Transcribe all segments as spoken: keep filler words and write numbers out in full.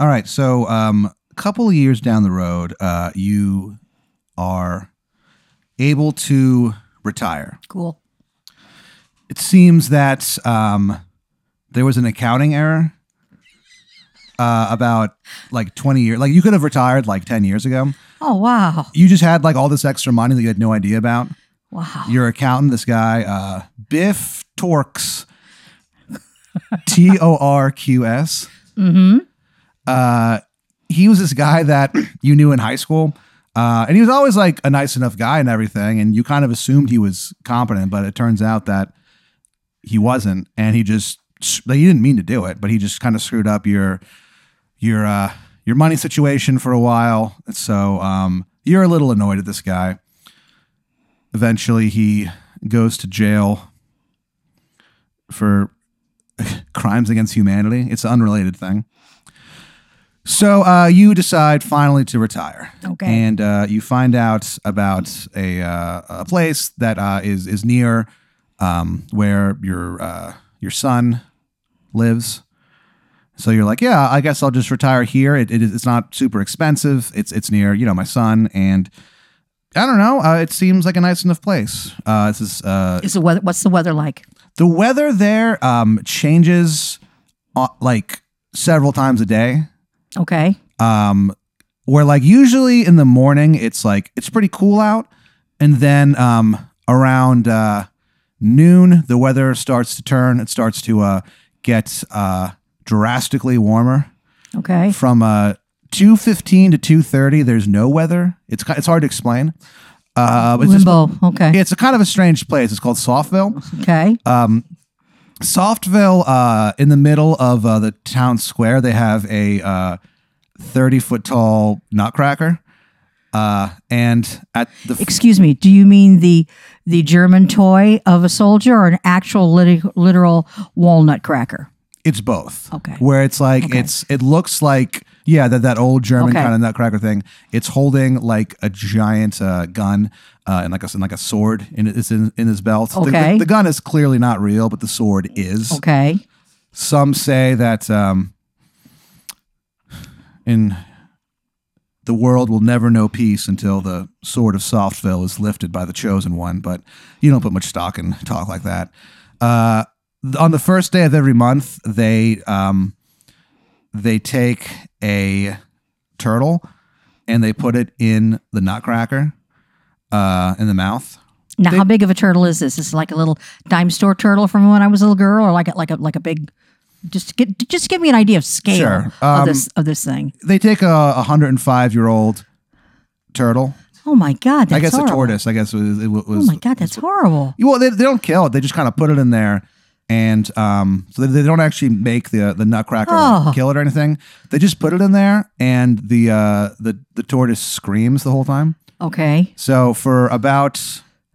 All right. So um, a couple of years down the road, uh, you are able to retire. Cool. It seems that um, there was an accounting error uh, about like twenty years. Like you could have retired like ten years ago. Oh, wow. You just had like all this extra money that you had no idea about. Wow. Your accountant, this guy, uh, Biff Torx, T O R Q S. Mm-hmm. Uh, he was this guy that you knew in high school. Uh, and he was always like a nice enough guy and everything. And you kind of assumed he was competent, but it turns out that he wasn't. And he just, like, he didn't mean to do it, but he just kind of screwed up your, your, uh, your money situation for a while. So, um, you're a little annoyed at this guy. Eventually he goes to jail for crimes against humanity. It's an unrelated thing. So uh, you decide finally to retire. Okay. And uh, you find out about a, uh, a place that uh, is is near um, where your uh, your son lives. So you're like, yeah, I guess I'll just retire here. It, it it's not super expensive. It's it's near, you know, my son, and I don't know. Uh, it seems like a nice enough place. Uh, this is. Uh, is the weather? What's the weather like? The weather there um, changes uh, like several times a day. Okay. Um, where like usually in the morning it's like it's pretty cool out, and then um, around uh, noon the weather starts to turn. It starts to uh, get uh, drastically warmer. Okay. From uh, two fifteen to two thirty, there's no weather. It's it's hard to explain. Uh, it's Limbo. Just, okay. It's a kind of a strange place. It's called Softville. Okay. Um, Softville, uh, in the middle of uh, the town square, they have a uh, thirty foot tall nutcracker. Uh, and at the f- excuse me, do you mean the the German toy of a soldier or an actual lit- literal walnut cracker? It's both. Okay. Where it's like okay. it's it looks like yeah that that old German okay. kind of nutcracker thing. It's holding like a giant uh, gun uh, and like a and like a sword in it's in, in his belt. Okay. The, the, the gun is clearly not real, but the sword is. Okay. Some say that um, in the world will never know peace until the sword of Softville is lifted by the chosen one. But you don't put much stock in talk like that. Uh, On the first day of every month, they um, they take a turtle and they put it in the nutcracker uh, in the mouth. Now, they, how big of a turtle is this? Is this like a little dime store turtle from when I was a little girl, or like a, like a like a big? Just get just give me an idea of scale sure. um, of this of this thing. They take a one hundred five year old turtle. Oh my God! That's I guess horrible. A tortoise. I guess it was, it was. Oh my God, that's was, horrible. Well, they they don't kill it. They just kind of put it in there. And um, so they don't actually make the the nutcracker oh. like, kill it or anything. They just put it in there, and the uh, the the tortoise screams the whole time. Okay. So for about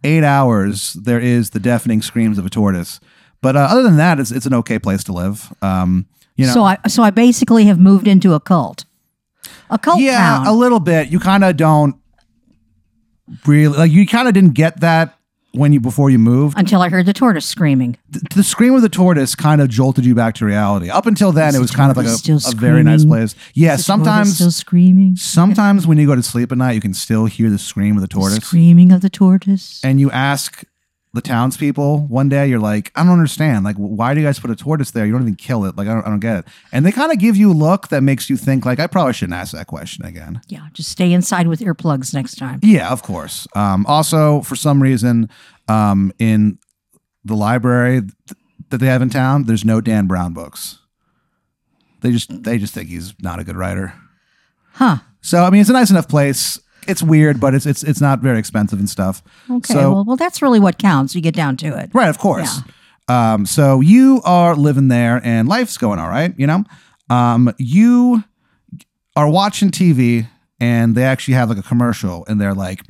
eight hours, there is the deafening screams of a tortoise. But uh, other than that, it's it's an okay place to live. Um, you know. So I so I basically have moved into a cult, a cult. Yeah, town. A little bit. You kind of don't really like. You kind of didn't get that. When you before you moved, until I heard the tortoise screaming, the, the scream of the tortoise kind of jolted you back to reality. Up until then, it was kind of like a, a very nice place. Yeah, sometimes still screaming. Sometimes when you go to sleep at night, you can still hear the scream of the tortoise. Screaming of the tortoise. And you ask the townspeople one day, you're like, I don't understand. Like, why do you guys put a tortoise there? You don't even kill it. Like, I don't, I don't get it. And they kind of give you a look that makes you think, like, I probably shouldn't ask that question again. Yeah, just stay inside with earplugs next time. Yeah, of course. Um, also, for some reason, um, in the library th- that they have in town, there's no Dan Brown books. They just they just think he's not a good writer. Huh. So, I mean, it's a nice enough place. It's weird, but it's it's it's not very expensive and stuff. Okay, so, well, well, that's really what counts. You get down to it, right? Of course. Yeah. Um, so you are living there, and life's going all right. You know, um, you are watching T V, and they actually have like a commercial, and they're like,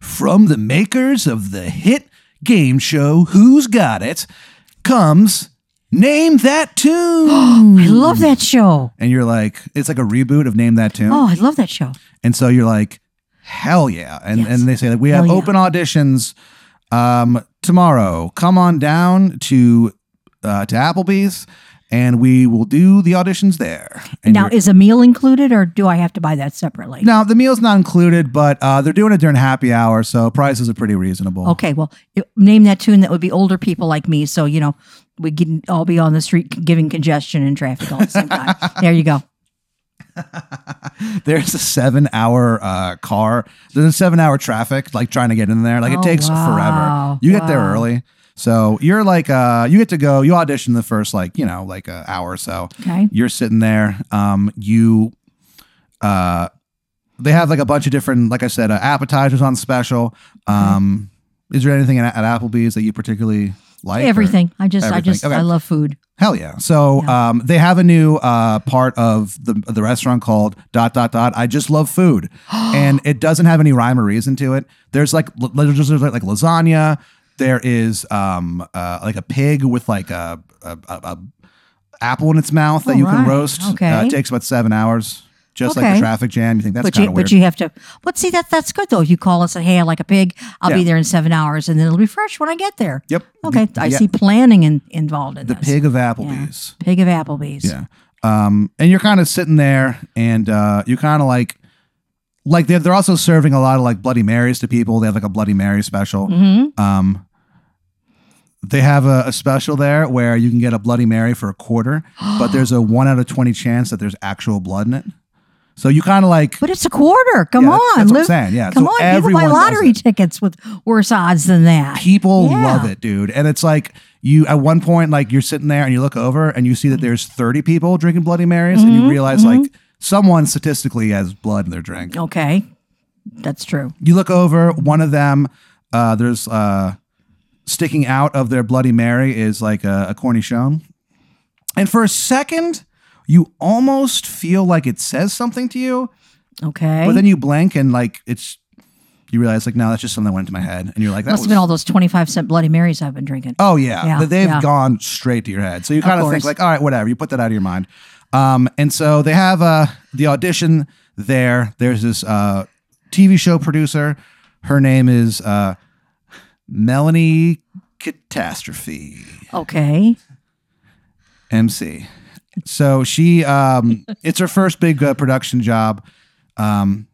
"From the makers of the hit game show Who's Got It comes." Name That Tune. I love that show. And you're like, it's like a reboot of Name That Tune. Oh, I love that show. And so you're like, hell yeah. And yes. and they say, like, we hell have yeah. open auditions um, tomorrow. Come on down to uh, to Applebee's and we will do the auditions there. And now, is a meal included, or do I have to buy that separately? No, the meal's not included, but uh, they're doing it during happy hour, so prices are pretty reasonable. Okay, well, it, name that tune. That would be older people like me, so, you know, we can all be on the street giving congestion and traffic all at the same time. There you go. There's a seven hour uh, car. There's a seven hour traffic, like trying to get in there. Like oh, it takes wow. forever. You wow. get there early. So you're like, uh, you get to go, you audition the first, like, you know, like an hour or so. Okay. You're sitting there. Um, you, uh, they have like a bunch of different, like I said, uh, appetizers on special. Um, okay. Is there anything at, at Applebee's that you particularly like? Everything. I just, everything? I just, okay. I love food. Hell yeah. So yeah. Um, they have a new uh, part of the the restaurant called dot, dot, dot. I just love food. And it doesn't have any rhyme or reason to it. There's like, there's like, like lasagna. There is um, uh, like a pig with like a, a, a, a apple in its mouth that All you right. can roast. Okay. Uh, it takes about seven hours. Just okay. like a traffic jam. You think that's kind of weird. But you have to, but see, that that's good though. If you call and say, hey, I like a pig, I'll yeah. be there in seven hours and then it'll be fresh when I get there. Yep. Okay. The, I yeah. see planning in, involved in the this. The pig of Applebee's. Yeah. Pig of Applebee's. Yeah. Um, and you're kind of sitting there and uh, you kind of like, like they're, they're also serving a lot of like Bloody Marys to people. They have like a Bloody Mary special. Mm-hmm. Um, they have a, a special there where you can get a Bloody Mary for a quarter, but there's a one out of twenty chance that there's actual blood in it. So you kind of like... But it's a quarter. Come yeah, on. That's what I'm saying. Yeah. Come so on. People buy lottery tickets with worse odds than that. People yeah. love it, dude. And it's like you, at one point, like you're sitting there and you look over and you see that there's thirty people drinking Bloody Marys mm-hmm, and you realize mm-hmm. like someone statistically has blood in their drink. Okay. That's true. You look over, one of them, uh, there's uh, sticking out of their Bloody Mary is like a, a cornichon. And for a second... you almost feel like it says something to you. Okay. But then you blank and like it's, you realize like, no, that's just something that went into my head. And you're like, that must was... have been all those twenty-five cent Bloody Marys I've been drinking. Oh yeah. yeah They've yeah. gone straight to your head. So you kind of think like, all right, whatever. You put that out of your mind. Um, and so they have uh, the audition there. There's this uh, T V show producer. Her name is uh, Melanie Catastrophe. Okay. M C. So she, um, it's her first big uh, production job. Um,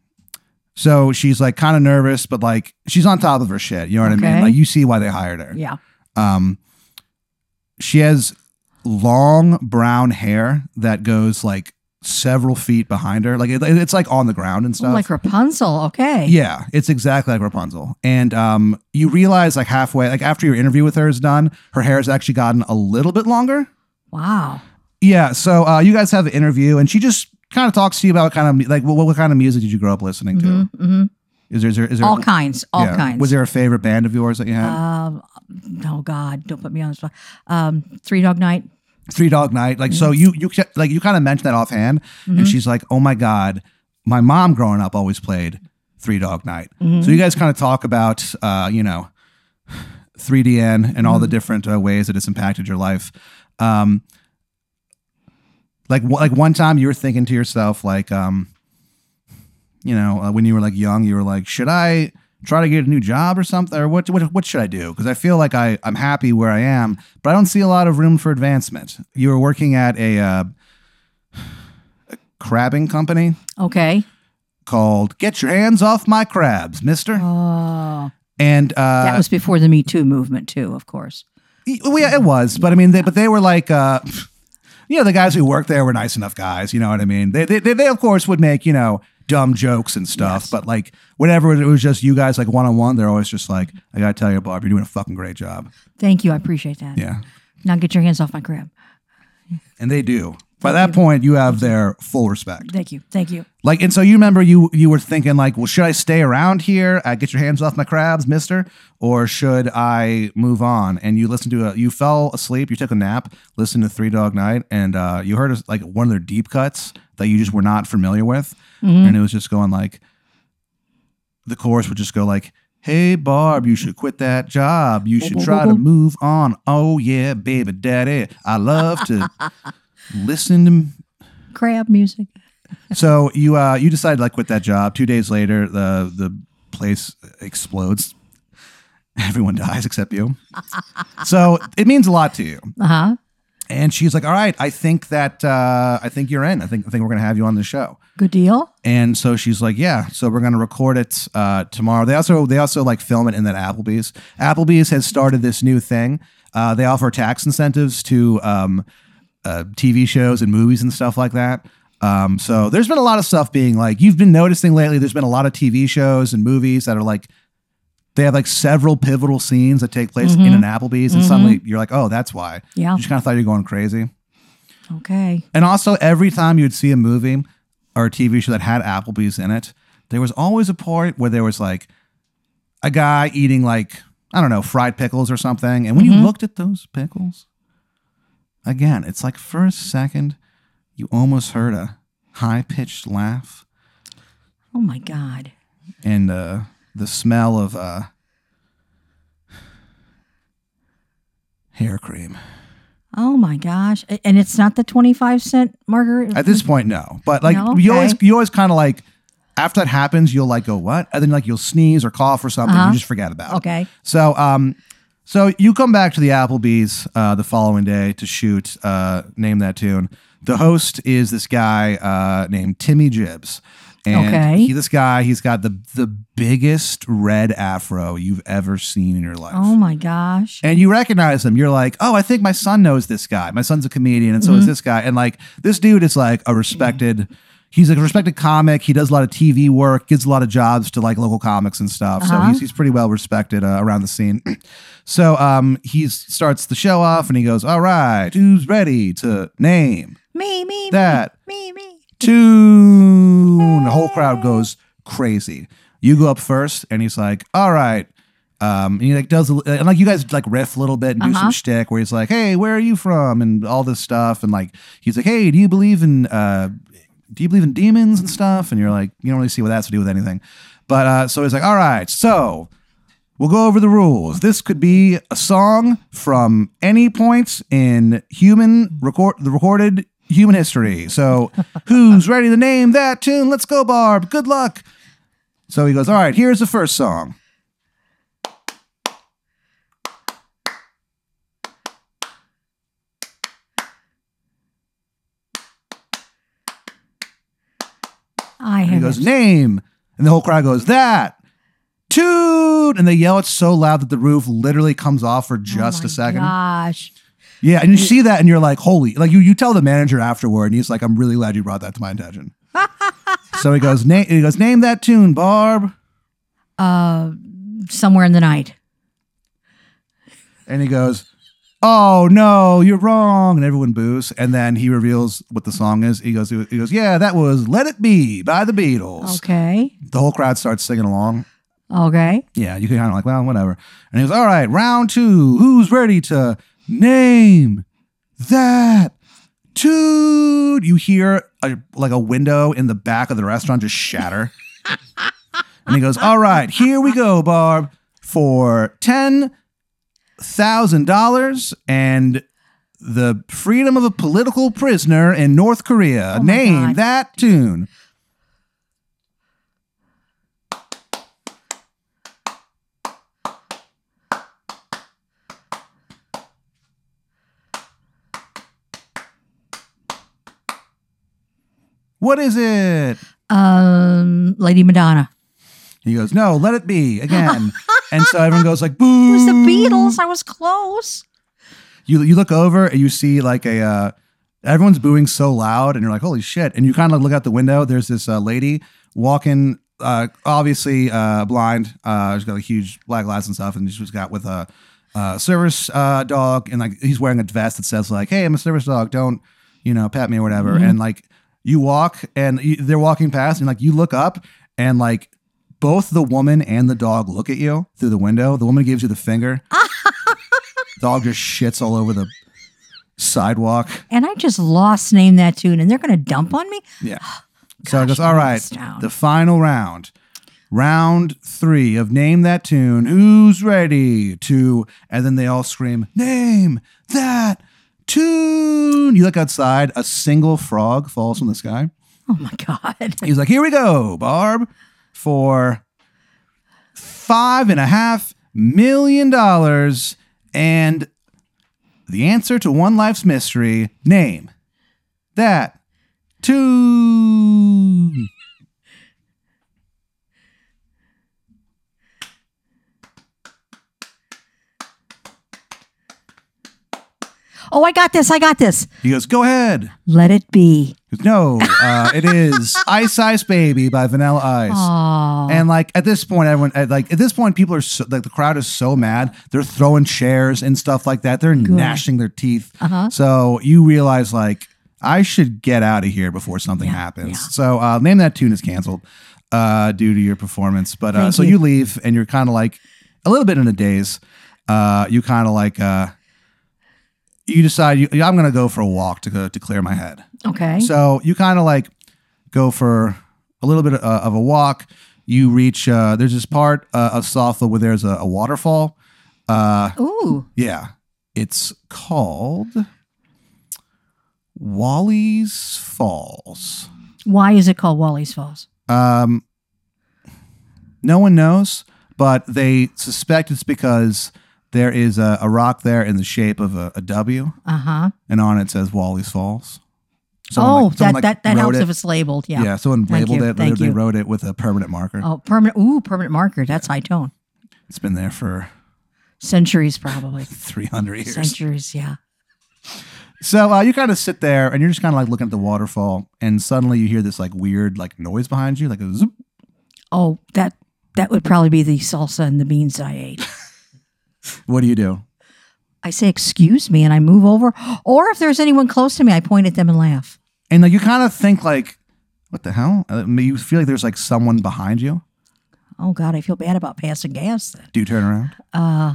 so she's like kind of nervous, but like she's on top of her shit. You know what okay. I mean? Like you see why they hired her. Yeah. Um, she has long brown hair that goes like several feet behind her. Like it, it's like on the ground and stuff. Oh, like Rapunzel. Okay. Yeah. It's exactly like Rapunzel. And, um, you realize like halfway, like after your interview with her is done, her hair has actually gotten a little bit longer. Wow. Yeah, so uh, you guys have an interview, and she just kind of talks to you about kind of like what, what kind of music did you grow up listening to? Mm-hmm, mm-hmm. Is there, is there, is there all a, kinds, all yeah. kinds? Was there a favorite band of yours that you had? Uh, oh God, don't put me on the spot. Um, Three Dog Night. Three Dog Night. Like mm-hmm. so, you you like you kind of mentioned that offhand, mm-hmm. and she's like, "Oh my God, my mom growing up always played Three Dog Night." Mm-hmm. So you guys kind of talk about uh, you know, three D N and mm-hmm. all the different uh, ways that it's impacted your life. Um, Like like one time you were thinking to yourself, like, um, you know, uh, when you were like young, you were like, should I try to get a new job or something? Or what what, what should I do? Because I feel like I, I'm happy where I am, but I don't see a lot of room for advancement. You were working at a, uh, a crabbing company. Okay. Called Get Your Hands Off My Crabs, Mister. Oh. And uh, that was before the Me Too movement, too, of course. Well, yeah, it was. But I mean, they, but they were like... Uh, you know, the guys who worked there were nice enough guys. You know what I mean? They, they, they, they of course, would make, you know, dumb jokes and stuff. Yes. But, like, whenever it was just you guys, like, one-on-one, they're always just like, I got to tell you, Bob, you're doing a fucking great job. Thank you. I appreciate that. Yeah. Now get your hands off my crab. And they do. By Thank that you. point, you have their full respect. Thank you. Thank you. Like, and so you remember you you were thinking, like, well, should I stay around here? Uh, get your hands off my crabs, mister? Or should I move on? And you listened to a, you fell asleep, you took a nap, listened to Three Dog Night, and uh, you heard, like, one of their deep cuts that you just were not familiar with. Mm-hmm. And it was just going, like, the chorus would just go, like, hey, Barb, you should quit that job. You should try to move on. Oh, yeah, baby daddy. I love to... listen to crab music. So you uh you decided to like quit that job. Two days later, the the place explodes. Everyone dies except you. So it means a lot to you. Uh huh. And she's like, all right, I think that uh, I think you're in. I think I think we're going to have you on the show. Good deal. And so she's like, yeah, so we're going to record it uh, tomorrow. They also they also like film it in that Applebee's. Applebee's has started this new thing. Uh, they offer tax incentives to um, uh, T V shows and movies and stuff like that. Um, so there's been a lot of stuff being like, you've been noticing lately, there's been a lot of T V shows and movies that are like, they have like several pivotal scenes that take place mm-hmm. in an Applebee's, and mm-hmm. suddenly you're like, oh, that's why. Yeah. You just kind of thought you're going crazy. Okay. And also every time you'd see a movie or a T V show that had Applebee's in it, there was always a part where there was like a guy eating like, I don't know, fried pickles or something. And when mm-hmm. you looked at those pickles, again, it's like for a second, you almost heard a high-pitched laugh. Oh, my God. And uh, the smell of uh, hair cream. Oh, my gosh. And it's not the twenty-five cent margarita? At this point, no. But like no? Okay. you always you always kind of like, after that happens, you'll like go, what? And then like you'll sneeze or cough or something. Uh-huh. You just forget about okay. it. Okay. So, um, so you come back to the Applebee's uh, the following day to shoot uh, Name That Tune. The host is this guy uh, named Timmy Jibbs. And okay. he, this guy, he's got the the biggest red afro you've ever seen in your life. Oh, my gosh. And you recognize him. You're like, oh, I think my son knows this guy. My son's a comedian, and so mm-hmm. is this guy. And, like, this dude is, like, a respected... He's like a respected comic. He does a lot of T V work, gives a lot of jobs to like local comics and stuff. Uh-huh. So he's, he's pretty well respected uh, around the scene. So um, he starts the show off and he goes, all right, who's ready to name me, me, that me, me, me. Tune? Hey. The whole crowd goes crazy. You go up first and he's like, all right. Um, and he like does, and like you guys like riff a little bit and do uh-huh. some shtick where he's like, hey, where are you from? And all this stuff. And like, he's like, hey, do you believe in, uh, do you believe in demons and stuff? And you're like, you don't really see what that's to do with anything. But uh, so he's like, all right, so we'll go over the rules. This could be a song from any point in human record, the recorded human history. So who's ready to name that tune? Let's go, Barb. Good luck. So he goes, all right, here's the first song. I and he goes, name. And the whole crowd goes, that, toot. And they yell it so loud that the roof literally comes off for just oh a second. Gosh. Yeah. And you it, see that and you're like, holy. Like you you tell the manager afterward and he's like, I'm really glad you brought that to my attention. So he goes, name he goes, name that tune, Barb. Uh somewhere in the night. And he goes, oh no, you're wrong. And everyone boos. And then he reveals what the song is. He goes, he goes, yeah, that was Let It Be by the Beatles. Okay. The whole crowd starts singing along. Okay. Yeah, you can kind of like, well, whatever. And he goes, all right, round two. Who's ready to name that tune? You hear a, like a window in the back of the restaurant just shatter. And he goes, all right, here we go, Barb, for ten thousand dollars and the freedom of a political prisoner in North Korea. Oh Name God. That tune. What is it? Um, Lady Madonna. He goes, no, Let It Be again. And so everyone goes like, boo. It was the Beatles. I was close. You you look over and you see like a, uh, everyone's booing so loud and you're like, holy shit. And you kind of look out the window. There's this uh, lady walking, uh, obviously uh, blind. Uh, she's got like huge black lights and stuff. And she's got with a uh, service uh, dog. And like, he's wearing a vest that says like, hey, I'm a service dog. Don't, you know, pet me or whatever. Mm-hmm. And like you walk and you, they're walking past and like you look up and like, both the woman and the dog look at you through the window. The woman gives you the finger. Dog just shits all over the sidewalk. And I just lost Name That Tune, and they're going to dump on me? Yeah. Gosh, so I goes, all right, the final round. Round three of Name That Tune. Who's ready to... And then they all scream, Name That Tune. You look outside, a single frog falls from the sky. Oh, my God. He's like, here we go, Barb. For five and a half million dollars and The answer to one life's mystery. Name that tune. Oh, I got this. I got this. He goes, go ahead. Let it be. Goes, no, uh, it is Ice Ice Baby by Vanilla Ice. Aww. And like at this point, everyone, like at this point, people are so, like the crowd is so mad. They're throwing chairs and stuff like that. They're Good. gnashing their teeth. Uh-huh. So you realize like I should get out of here before something yeah, happens. Yeah. So uh, name that tune is canceled uh, due to your performance. But uh, so you. you leave and you're kind of like a little bit in a daze. Uh, you kind of like. Uh, You decide you, I'm going to go for a walk to go, to clear my head. Okay. So you kind of like go for a little bit of, uh, of a walk. You reach uh, there's this part uh, of Softville where there's a, a waterfall. Uh, Ooh. Yeah. It's called Wally's Falls. Why is it called Wally's Falls? Um, no one knows, but they suspect it's because. There is a, a rock there in the shape of a, a W. Uh-huh. And on it says Wally's Falls. Someone oh, like, that, like that that helps it. If it's labeled. Yeah. Yeah, someone Thank labeled you. it. Thank they you. wrote it with a permanent marker. Oh, permanent. Ooh, permanent marker. That's high tone. It's been there for... Centuries, probably. three hundred years. Centuries, yeah. So uh, you kind of sit there, and you're just kind of like looking at the waterfall, and suddenly you hear this like weird like noise behind you, like a zoop. Oh, that, that would probably be the salsa and the beans I ate. What do you do? I say, excuse me, and I move over. Or if there's anyone close to me, I point at them and laugh. And like you kind of think like, what the hell? I mean, you feel like there's like someone behind you? Oh, God, I feel bad about passing gas then. Do you turn around? Uh,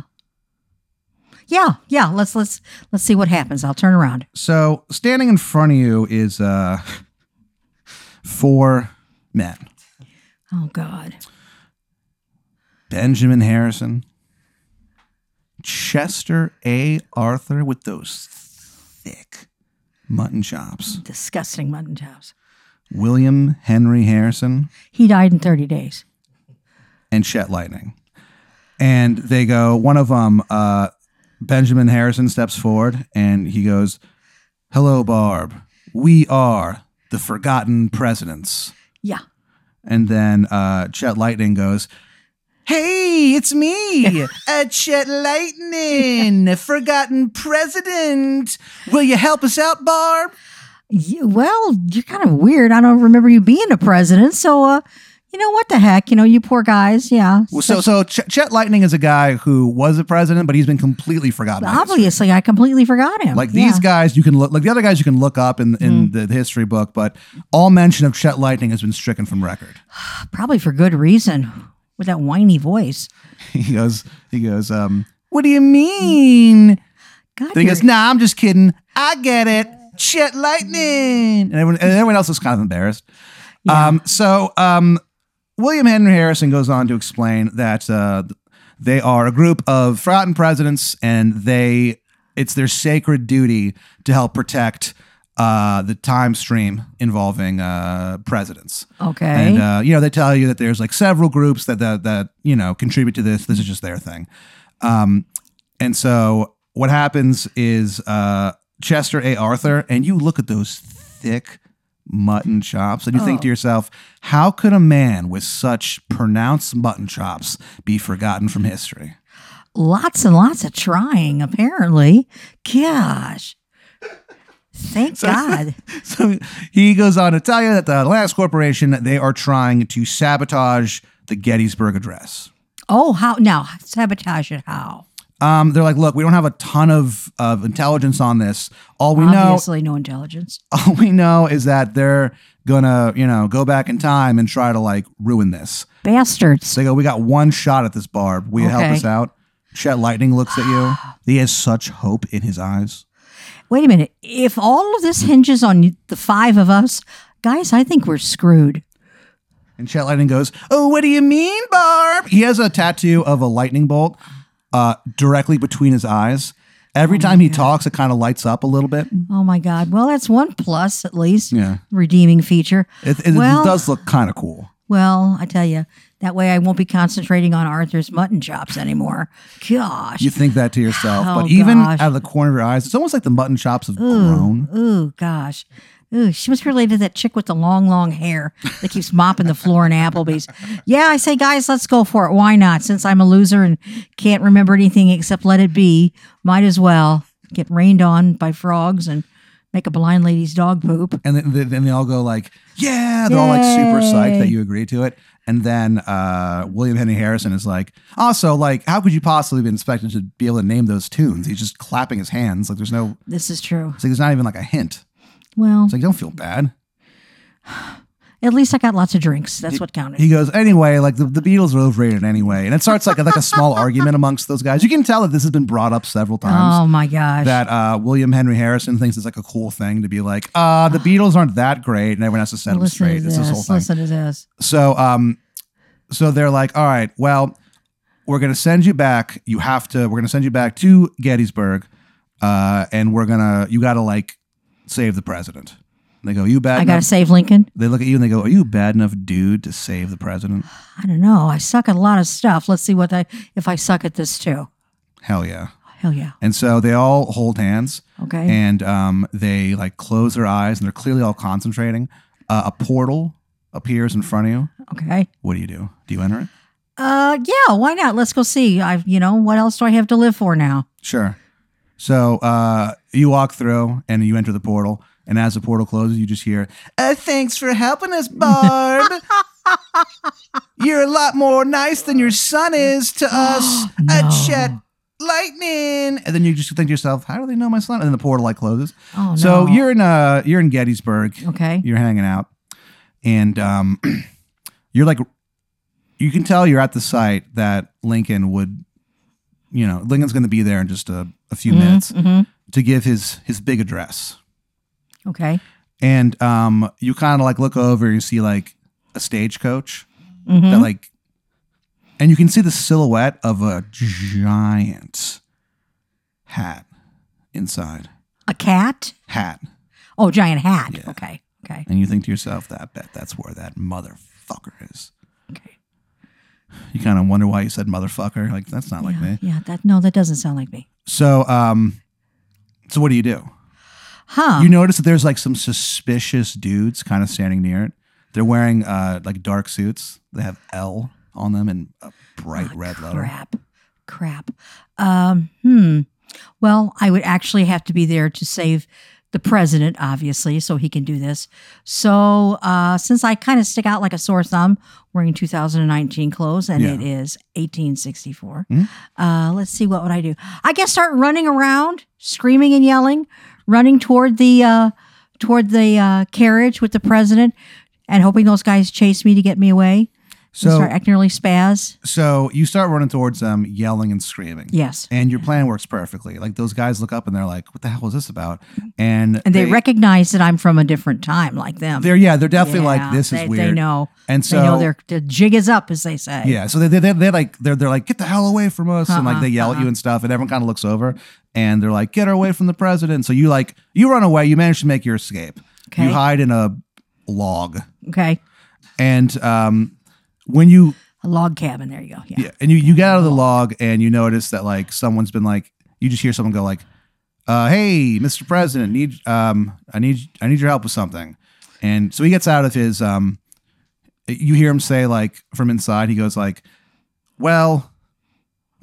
yeah, yeah. Let's let's let's see what happens. I'll turn around. So standing in front of you is uh, four men. Oh, God. Benjamin Harrison. Chester A. Arthur with those thick mutton chops. Disgusting mutton chops. William Henry Harrison. He died in thirty days. And Chet Lightning. And they go, one of them, uh, Benjamin Harrison steps forward and he goes, hello, Barb. We are the Forgotten Presidents. Yeah. And then uh, Chet Lightning goes, hey, it's me, uh, Chet Lightning, Forgotten President. Will you help us out, Barb? You, well, you're kind of weird. I don't remember you being a president. So, uh, you know, what the heck? You know, you poor guys. Yeah. Well, so, so Ch- Chet Lightning is a guy who was a president, but he's been completely forgotten. Obviously, I completely forgot him. Like these yeah. guys, you can look, like the other guys you can look up in, in mm. the history book, but all mention of Chet Lightning has been stricken from record. Probably for good reason. With that whiny voice. He goes, he goes, um, what do you mean? God, then he goes, nah, I'm just kidding. I get it. Chet Lightning. And everyone, and everyone else is kind of embarrassed. Yeah. Um, so um, William Henry Harrison goes on to explain that uh, they are a group of forgotten presidents and they it's their sacred duty to help protect Uh, the time stream involving uh, presidents. Okay. And, uh, you know, they tell you that there's like several groups that, that, that you know, contribute to this. This is just their thing. Um, and so what happens is uh, Chester A. Arthur, and you look at those thick mutton chops and you oh. think to yourself, how could a man with such pronounced mutton chops be forgotten from history? Lots and lots of trying, apparently. Gosh. Thank so, God. So he goes on to tell you that the Lanolax Corporation, they are trying to sabotage the Gettysburg Address. Oh, how? Now, sabotage it how? Um, they're like, look, we don't have a ton of, of intelligence on this. All we Obviously, know... Obviously, no intelligence. All we know is that they're going to, you know, go back in time and try to, like, ruin this. Bastards. They go, we got one shot at this, Barb. Will you okay. help us out? Chet Lightning looks at you. He has such hope in his eyes. Wait a minute. If all of this hinges on the five of us, guys, I think we're screwed. And Chet Lightning goes, oh, what do you mean, Barb? He has a tattoo of a lightning bolt uh, directly between his eyes. Every oh time he God. talks, it kind of lights up a little bit. Oh, my God. Well, that's one plus, at least. Yeah. Redeeming feature. It, it, well, it does look kind of cool. Well, I tell you, that way I won't be concentrating on Arthur's mutton chops anymore. Gosh. You think that to yourself. Oh, but even gosh. Out of the corner of your eyes, it's almost like the mutton chops have ooh, grown. Ooh, gosh. Ooh, she must be related to that chick with the long, long hair that keeps mopping the floor in Applebee's. Yeah, I say, guys, let's go for it. Why not? Since I'm a loser and can't remember anything except let it be, might as well get rained on by frogs and make a blind lady's dog poop. And then, then they all go like, yeah, they're yay. All like super psyched that you agree to it. And then uh, William Henry Harrison is like, also, like, how could you possibly be expected to be able to name those tunes? He's just clapping his hands. Like, there's no. This is true. It's like, there's not even like a hint. Well, it's like, don't feel bad. At least I got lots of drinks. That's he, what counted. He goes, anyway, like the, the Beatles are overrated anyway. And it starts like, like a small argument amongst those guys. You can tell that this has been brought up several times. Oh, my gosh. That uh, William Henry Harrison thinks it's like a cool thing to be like, uh, the Beatles aren't that great. And everyone has to set them listen straight. This is this whole thing. Listen to this. So, um, so they're like, all right, well, we're going to send you back. You have to, we're going to send you back to Gettysburg. Uh, and we're going to, you got to like save the president. They go, are you bad I enough? Gotta save Lincoln. They look at you and they go, are you a bad enough dude to save the president? I don't know. I suck at a lot of stuff. Let's see what I if I suck at this too. Hell yeah. Hell yeah. And so they all hold hands. Okay. And um, they like close their eyes and they're clearly all concentrating. Uh, a portal appears in front of you. Okay. What do you do? Do you enter it? Uh, yeah. Why not? Let's go see. I, you know, what else do I have to live for now? Sure. So uh, you walk through and you enter the portal. And as the portal closes, you just hear, uh, thanks for helping us, Barb. You're a lot more nice than your son is to us. No. uh, Chet Lightning. And then you just think to yourself, how do they know my son? And then the portal light closes. Oh, no. So you're in uh, you're in Gettysburg. Okay. You're hanging out. And um, you're like, you can tell you're at the site that Lincoln would, you know, Lincoln's going to be there in just a, a few mm-hmm, minutes mm-hmm. to give his his big address. Okay. And um, you kind of like look over, you see like a stagecoach mm-hmm. that like, and you can see the silhouette of a giant hat inside. A cat? Hat. Oh, giant hat. Yeah. Okay. Okay. And you think to yourself, that bet that's where that motherfucker is. Okay. You kind of wonder why you said motherfucker. Like, that's not yeah, like me. Yeah. That no, that doesn't sound like me. So, um, so what do you do? Huh. You notice that there's like some suspicious dudes kind of standing near it. They're wearing uh, like dark suits. They have L on them and a bright oh, red crap. letter. Crap. Crap. Um, hmm. Well, I would actually have to be there to save the president, obviously, so he can do this. So uh, since I kind of stick out like a sore thumb wearing two thousand nineteen clothes, and yeah. it is eighteen sixty-four, mm-hmm. uh, let's see, what would I do? I guess start running around, screaming and yelling. Running toward the uh, toward the uh, carriage with the president, and hoping those guys chase me to get me away. So start acting really spaz. So you start running towards them, yelling and screaming. Yes, and your plan works perfectly. Like those guys look up and they're like, "What the hell is this about?" And and they, they recognize that I'm from a different time, like them. They're yeah, they're definitely yeah, like this is they, weird. They know, and so they know their, their jig is up, as they say. Yeah, so they they they like they're they're like get the hell away from us, uh-huh, and like they yell uh-huh. at you and stuff, and everyone kind of looks over. And they're like, get her away from the president. So you like, you run away. You manage to make your escape. Okay. You hide in a log. Okay. And um, when you... A log cabin. There you go. Yeah. yeah and you, you get out of the log and you notice that like someone's been like, you just hear someone go like, uh, hey, Mister President, need um, I need I need your help with something. And so he gets out of his, um, you hear him say like from inside, he goes like, well,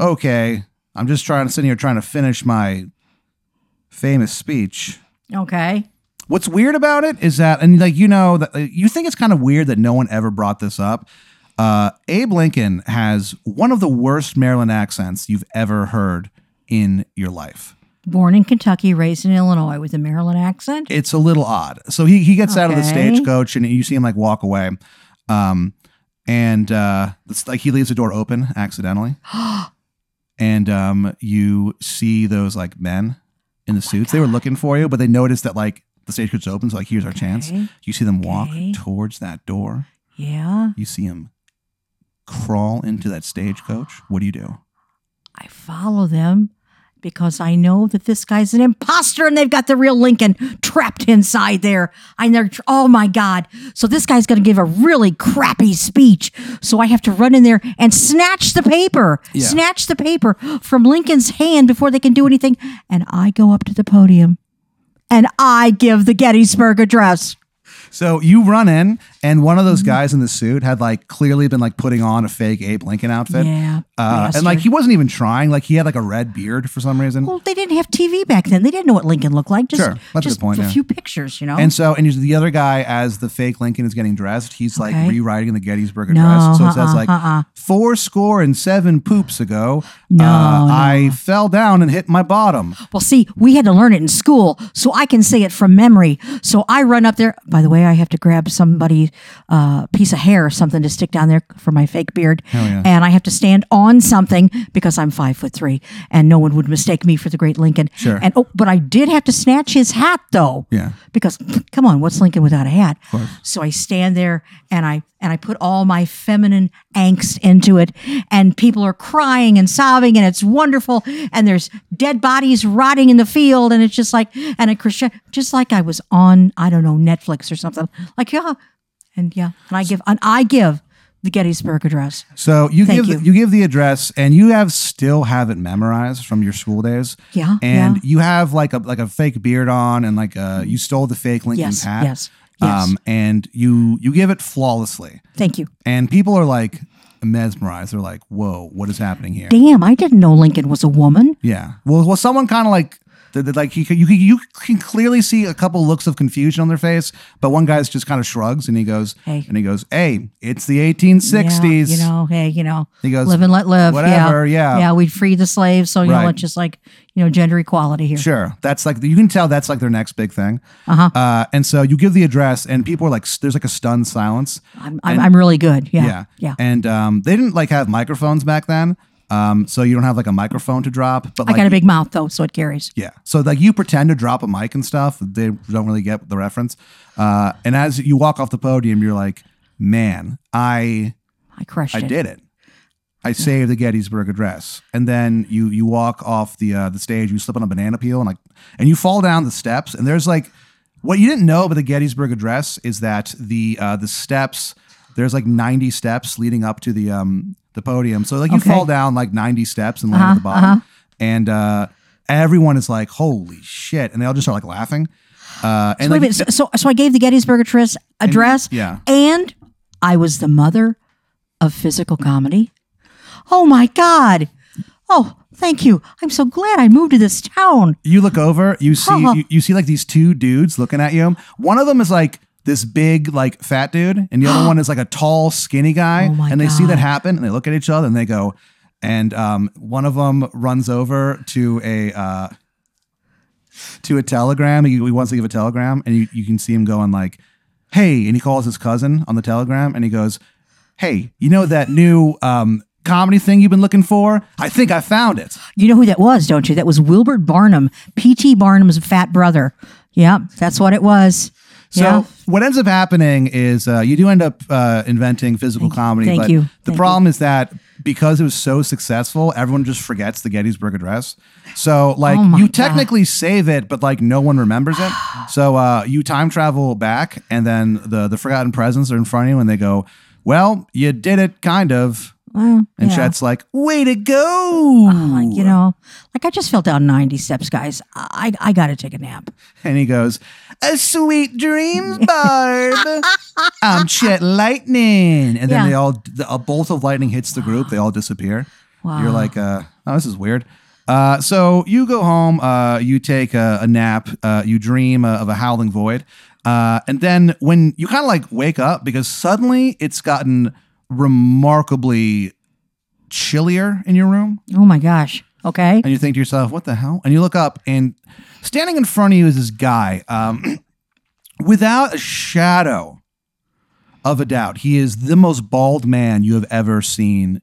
okay. I'm just trying to sit here trying to finish my famous speech. Okay. What's weird about it is that, and like, you know, that you think it's kind of weird that no one ever brought this up. Uh, Abe Lincoln has one of the worst Maryland accents you've ever heard in your life. Born in Kentucky, raised in Illinois with a Maryland accent. It's a little odd. So he, he gets okay. out of the stagecoach and you see him like walk away. Um, and uh, it's like he leaves the door open accidentally. And um, you see those like men in the oh suits. They were looking for you, but they noticed that like the stagecoach opens. So, like here's okay. our chance. You see them okay. walk towards that door. Yeah. You see them crawl into that stagecoach. What do you do? I follow them, because I know that this guy's an imposter and they've got the real Lincoln trapped inside there. I never, oh my God. So this guy's going to give a really crappy speech. So I have to run in there and snatch the paper, yeah. snatch the paper from Lincoln's hand before they can do anything. And I go up to the podium and I give the Gettysburg Address. So you run in, and one of those guys in the suit had like clearly been like putting on a fake Abe Lincoln outfit. Yeah. Uh, and like he wasn't even trying. Like he had like a red beard for some reason. Well, they didn't have T V back then. They didn't know what Lincoln looked like. Just, sure. That's just a good point. Just a yeah. few pictures, you know? And so, and the other guy, as the fake Lincoln is getting dressed, he's okay. like rewriting the Gettysburg Address. No, so it uh-uh, says like, uh-uh. four score and seven poops ago, no, uh, no. I fell down and hit my bottom. Well, see, we had to learn it in school, so I can say it from memory. So I run up there. By the way, I have to grab somebody's uh, piece of hair or something to stick down there for my fake beard. Yeah. And I have to stand on something because I'm five foot three and no one would mistake me for the great Lincoln. Sure. And oh, but I did have to snatch his hat though. Yeah. Because come on, what's Lincoln without a hat? So I stand there and I and I put all my feminine angst into it, and people are crying and sobbing and it's wonderful, and there's dead bodies rotting in the field, and it's just like, and a crescendo, just like I was on, I don't know, Netflix or something, like yeah, and yeah, and I give and I give the Gettysburg Address. So you Thank give you. The, you give the address, and you have still have it memorized from your school days. Yeah, and yeah. you have like a like a fake beard on, and like uh you stole the fake Lincoln's yes, hat. Yes, yes, um, and you you give it flawlessly. Thank you. And people are like mesmerized. They're like, "Whoa, what is happening here?" Damn, I didn't know Lincoln was a woman. Yeah. Well, well, someone kind of like. Like he, you, you can clearly see a couple looks of confusion on their face, but one guy's just kind of shrugs and he goes, hey. and he goes, "Hey, it's the eighteen sixties. Yeah, you know, hey, you know, he goes, live and let live. Whatever, yeah, yeah, yeah we freed the slaves, so you right. know, it's just like you know, gender equality here. Sure, that's like you can tell that's like their next big thing. Uh-huh. Uh, and so you give the address, and people are like, there's like a stunned silence. I'm, I'm, and, I'm really good. Yeah, yeah, yeah. And um, they didn't like have microphones back then. Um, so you don't have like a microphone to drop, but like, I got a big mouth though, so it carries. Yeah. So like you pretend to drop a mic and stuff. They don't really get the reference. Uh, and as you walk off the podium, you're like, man, I, I crushed I it. I did it. I yeah. saved the Gettysburg Address. And then you, you walk off the, uh, the stage, you slip on a banana peel and like, and you fall down the steps, and there's like, what you didn't know about the Gettysburg Address is that the, uh, the steps, there's like ninety steps leading up to the, um, the podium. So like you okay. fall down like ninety steps and land uh-huh, at the bottom. Uh-huh. And uh, everyone is like, holy shit. And they all just start like laughing. Uh, and so, like, wait a minute. so so I gave the Gettysburg Address, address and, yeah. and I was the mother of physical comedy. Oh my God. Oh, thank you. I'm so glad I moved to this town. You look over, you see, uh-huh. you, you see like these two dudes looking at you. One of them is like, this big, like, fat dude, and the other one is like a tall, skinny guy, oh and they God. see that happen, and they look at each other, and they go, and um, one of them runs over to a uh, to a telegram, and he wants to give a telegram, and you, you can see him going like, hey, and he calls his cousin on the telegram, and he goes, hey, you know that new um, comedy thing you've been looking for? I think I found it. You know who that was, don't you? That was Wilbur Barnum, P T Barnum's fat brother. Yeah, that's what it was. So yeah. what ends up happening is uh, you do end up uh, inventing physical Thank comedy. Thank but you. The Thank problem you. is that because it was so successful, everyone just forgets the Gettysburg Address. So like oh you technically God. save it, but like no one remembers it. So uh, you time travel back, and then the, the forgotten presents are in front of you, and they go, well, you did it, kind of. Well, and yeah. Chet's like, way to go. Uh, you know, like I just fell down ninety steps, guys. I I got to take a nap. And he goes, a sweet dreams, Barb. I'm Chet Lightning. And then yeah. they all, a bolt of lightning hits the group. Wow. They all disappear. Wow. You're like, uh, oh, this is weird. Uh, so you go home, uh, you take a, a nap, uh, you dream uh, of a howling void. Uh, and then when you kind of like wake up, because suddenly it's gotten remarkably chillier in your room. Oh my gosh. Okay. And you think to yourself, what the hell? And you look up, and standing in front of you is this guy, um, without a shadow of a doubt. He is the most bald man you have ever seen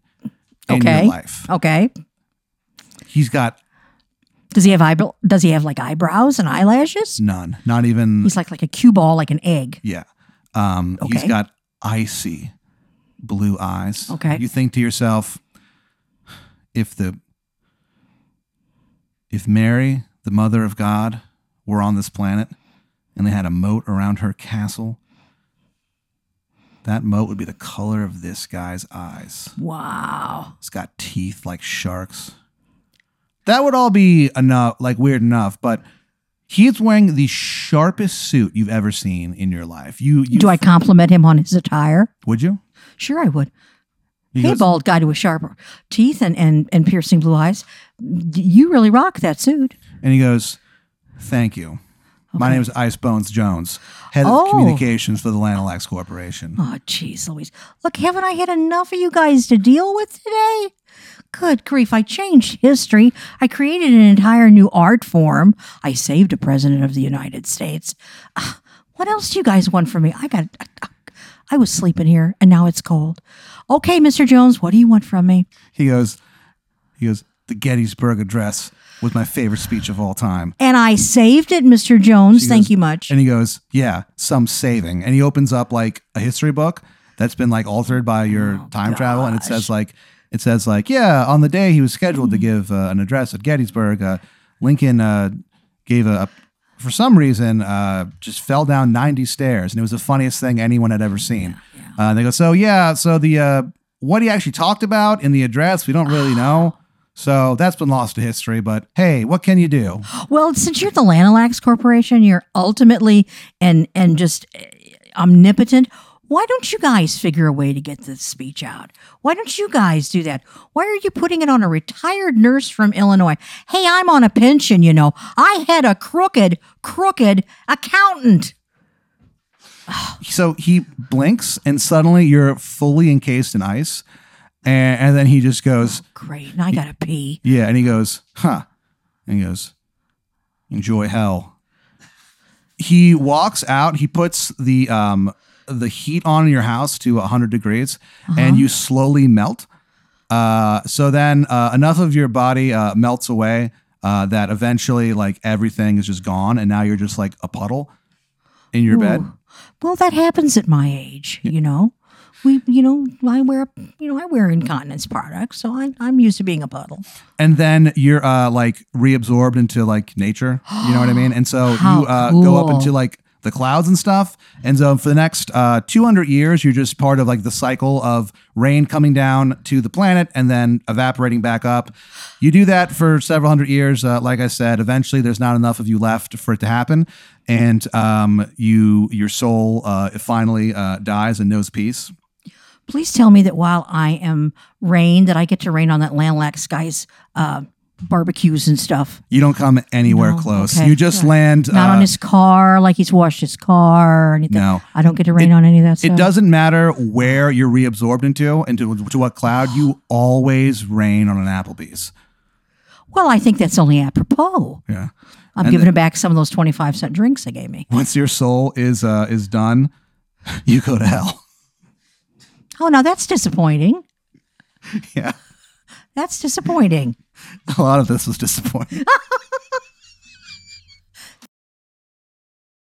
in okay. your life. Okay. He's got. Does he have eyebrow? Does he have like eyebrows and eyelashes? None. Not even. He's like, like a cue ball, like an egg. Yeah. Um, okay. He's got icy blue eyes. Okay. You think to yourself, if the If Mary, the mother of God, were on this planet and they had a moat around her castle, that moat would be the color of this guy's eyes. Wow. It's got teeth like sharks. That would all be enough, like weird enough, but he's wearing the sharpest suit you've ever seen in your life. You, you Do I compliment him on his attire? Would you? Sure, I would. He hey, goes, bald guy with sharp teeth and, and, and piercing blue eyes. You really rock that suit. And he goes, thank you. Okay. My name is Ice Bones Jones, head oh. of communications for the Lanolax Corporation. Oh, jeez, Louise. Look, haven't I had enough of you guys to deal with today? Good grief, I changed history. I created an entire new art form. I saved a president of the United States. Uh, what else do you guys want from me? I got... I, I was sleeping here, and now it's cold. Okay, Mister Jones, what do you want from me? He goes, he goes, the Gettysburg Address was my favorite speech of all time. And I saved it, Mister Jones. She Thank goes, you much. And he goes, yeah, some saving. And he opens up like a history book that's been like altered by your oh, time gosh. travel. And it says like, it says like, yeah, on the day he was scheduled to give uh, an address at Gettysburg, uh, Lincoln uh, gave a... a for some reason, uh, just fell down ninety stairs, and it was the funniest thing anyone had ever seen. Yeah, yeah. Uh, they go, so yeah, so the uh, what he actually talked about in the address, we don't really know. So that's been lost to history, but hey, what can you do? Well, since you're the Lanolax Corporation, you're ultimately and and just omnipotent. Why don't you guys figure a way to get this speech out? Why don't you guys do that? Why are you putting it on a retired nurse from Illinois? Hey, I'm on a pension, you know. I had a crooked, crooked accountant. So he blinks, and suddenly you're fully encased in ice. And, and then he just goes... Oh, great, and I gotta pee. Yeah, and he goes, huh. And he goes, enjoy hell. He walks out. He puts the... um. the heat on in your house to one hundred degrees uh-huh. and you slowly melt. Uh, so then uh, enough of your body uh, melts away uh, that eventually like everything is just gone. And now you're just like a puddle in your Ooh. bed. Well, that happens at my age, yeah. you know, we, you know, I wear, you know, I wear incontinence products. So I, I'm used to being a puddle. And then you're uh, like reabsorbed into like nature, you know what I mean? And so How you uh, cool. go up into like, the clouds and stuff. And so for the next uh, two hundred years, you're just part of like the cycle of rain coming down to the planet and then evaporating back up. You do that for several hundred years. Uh, like I said, eventually there's not enough of you left for it to happen. And um, you, your soul uh, finally uh, dies and knows peace. Please tell me that while I am rain, that I get to rain on that Lanolax guy's uh barbecues and stuff. You don't come anywhere no, close. Okay. You just yeah. land. Not uh, on his car, like he's washed his car or anything. No. I don't get to rain it, on any of that stuff. It doesn't matter where you're reabsorbed into and to, to what cloud, you always rain on an Applebee's. Well, I think that's only apropos. Yeah. I'm and giving it back some of those twenty-five cent drinks they gave me. Once your soul is uh, is done, you go to hell. Oh, now that's disappointing. Yeah. That's disappointing. A lot of this was disappointing.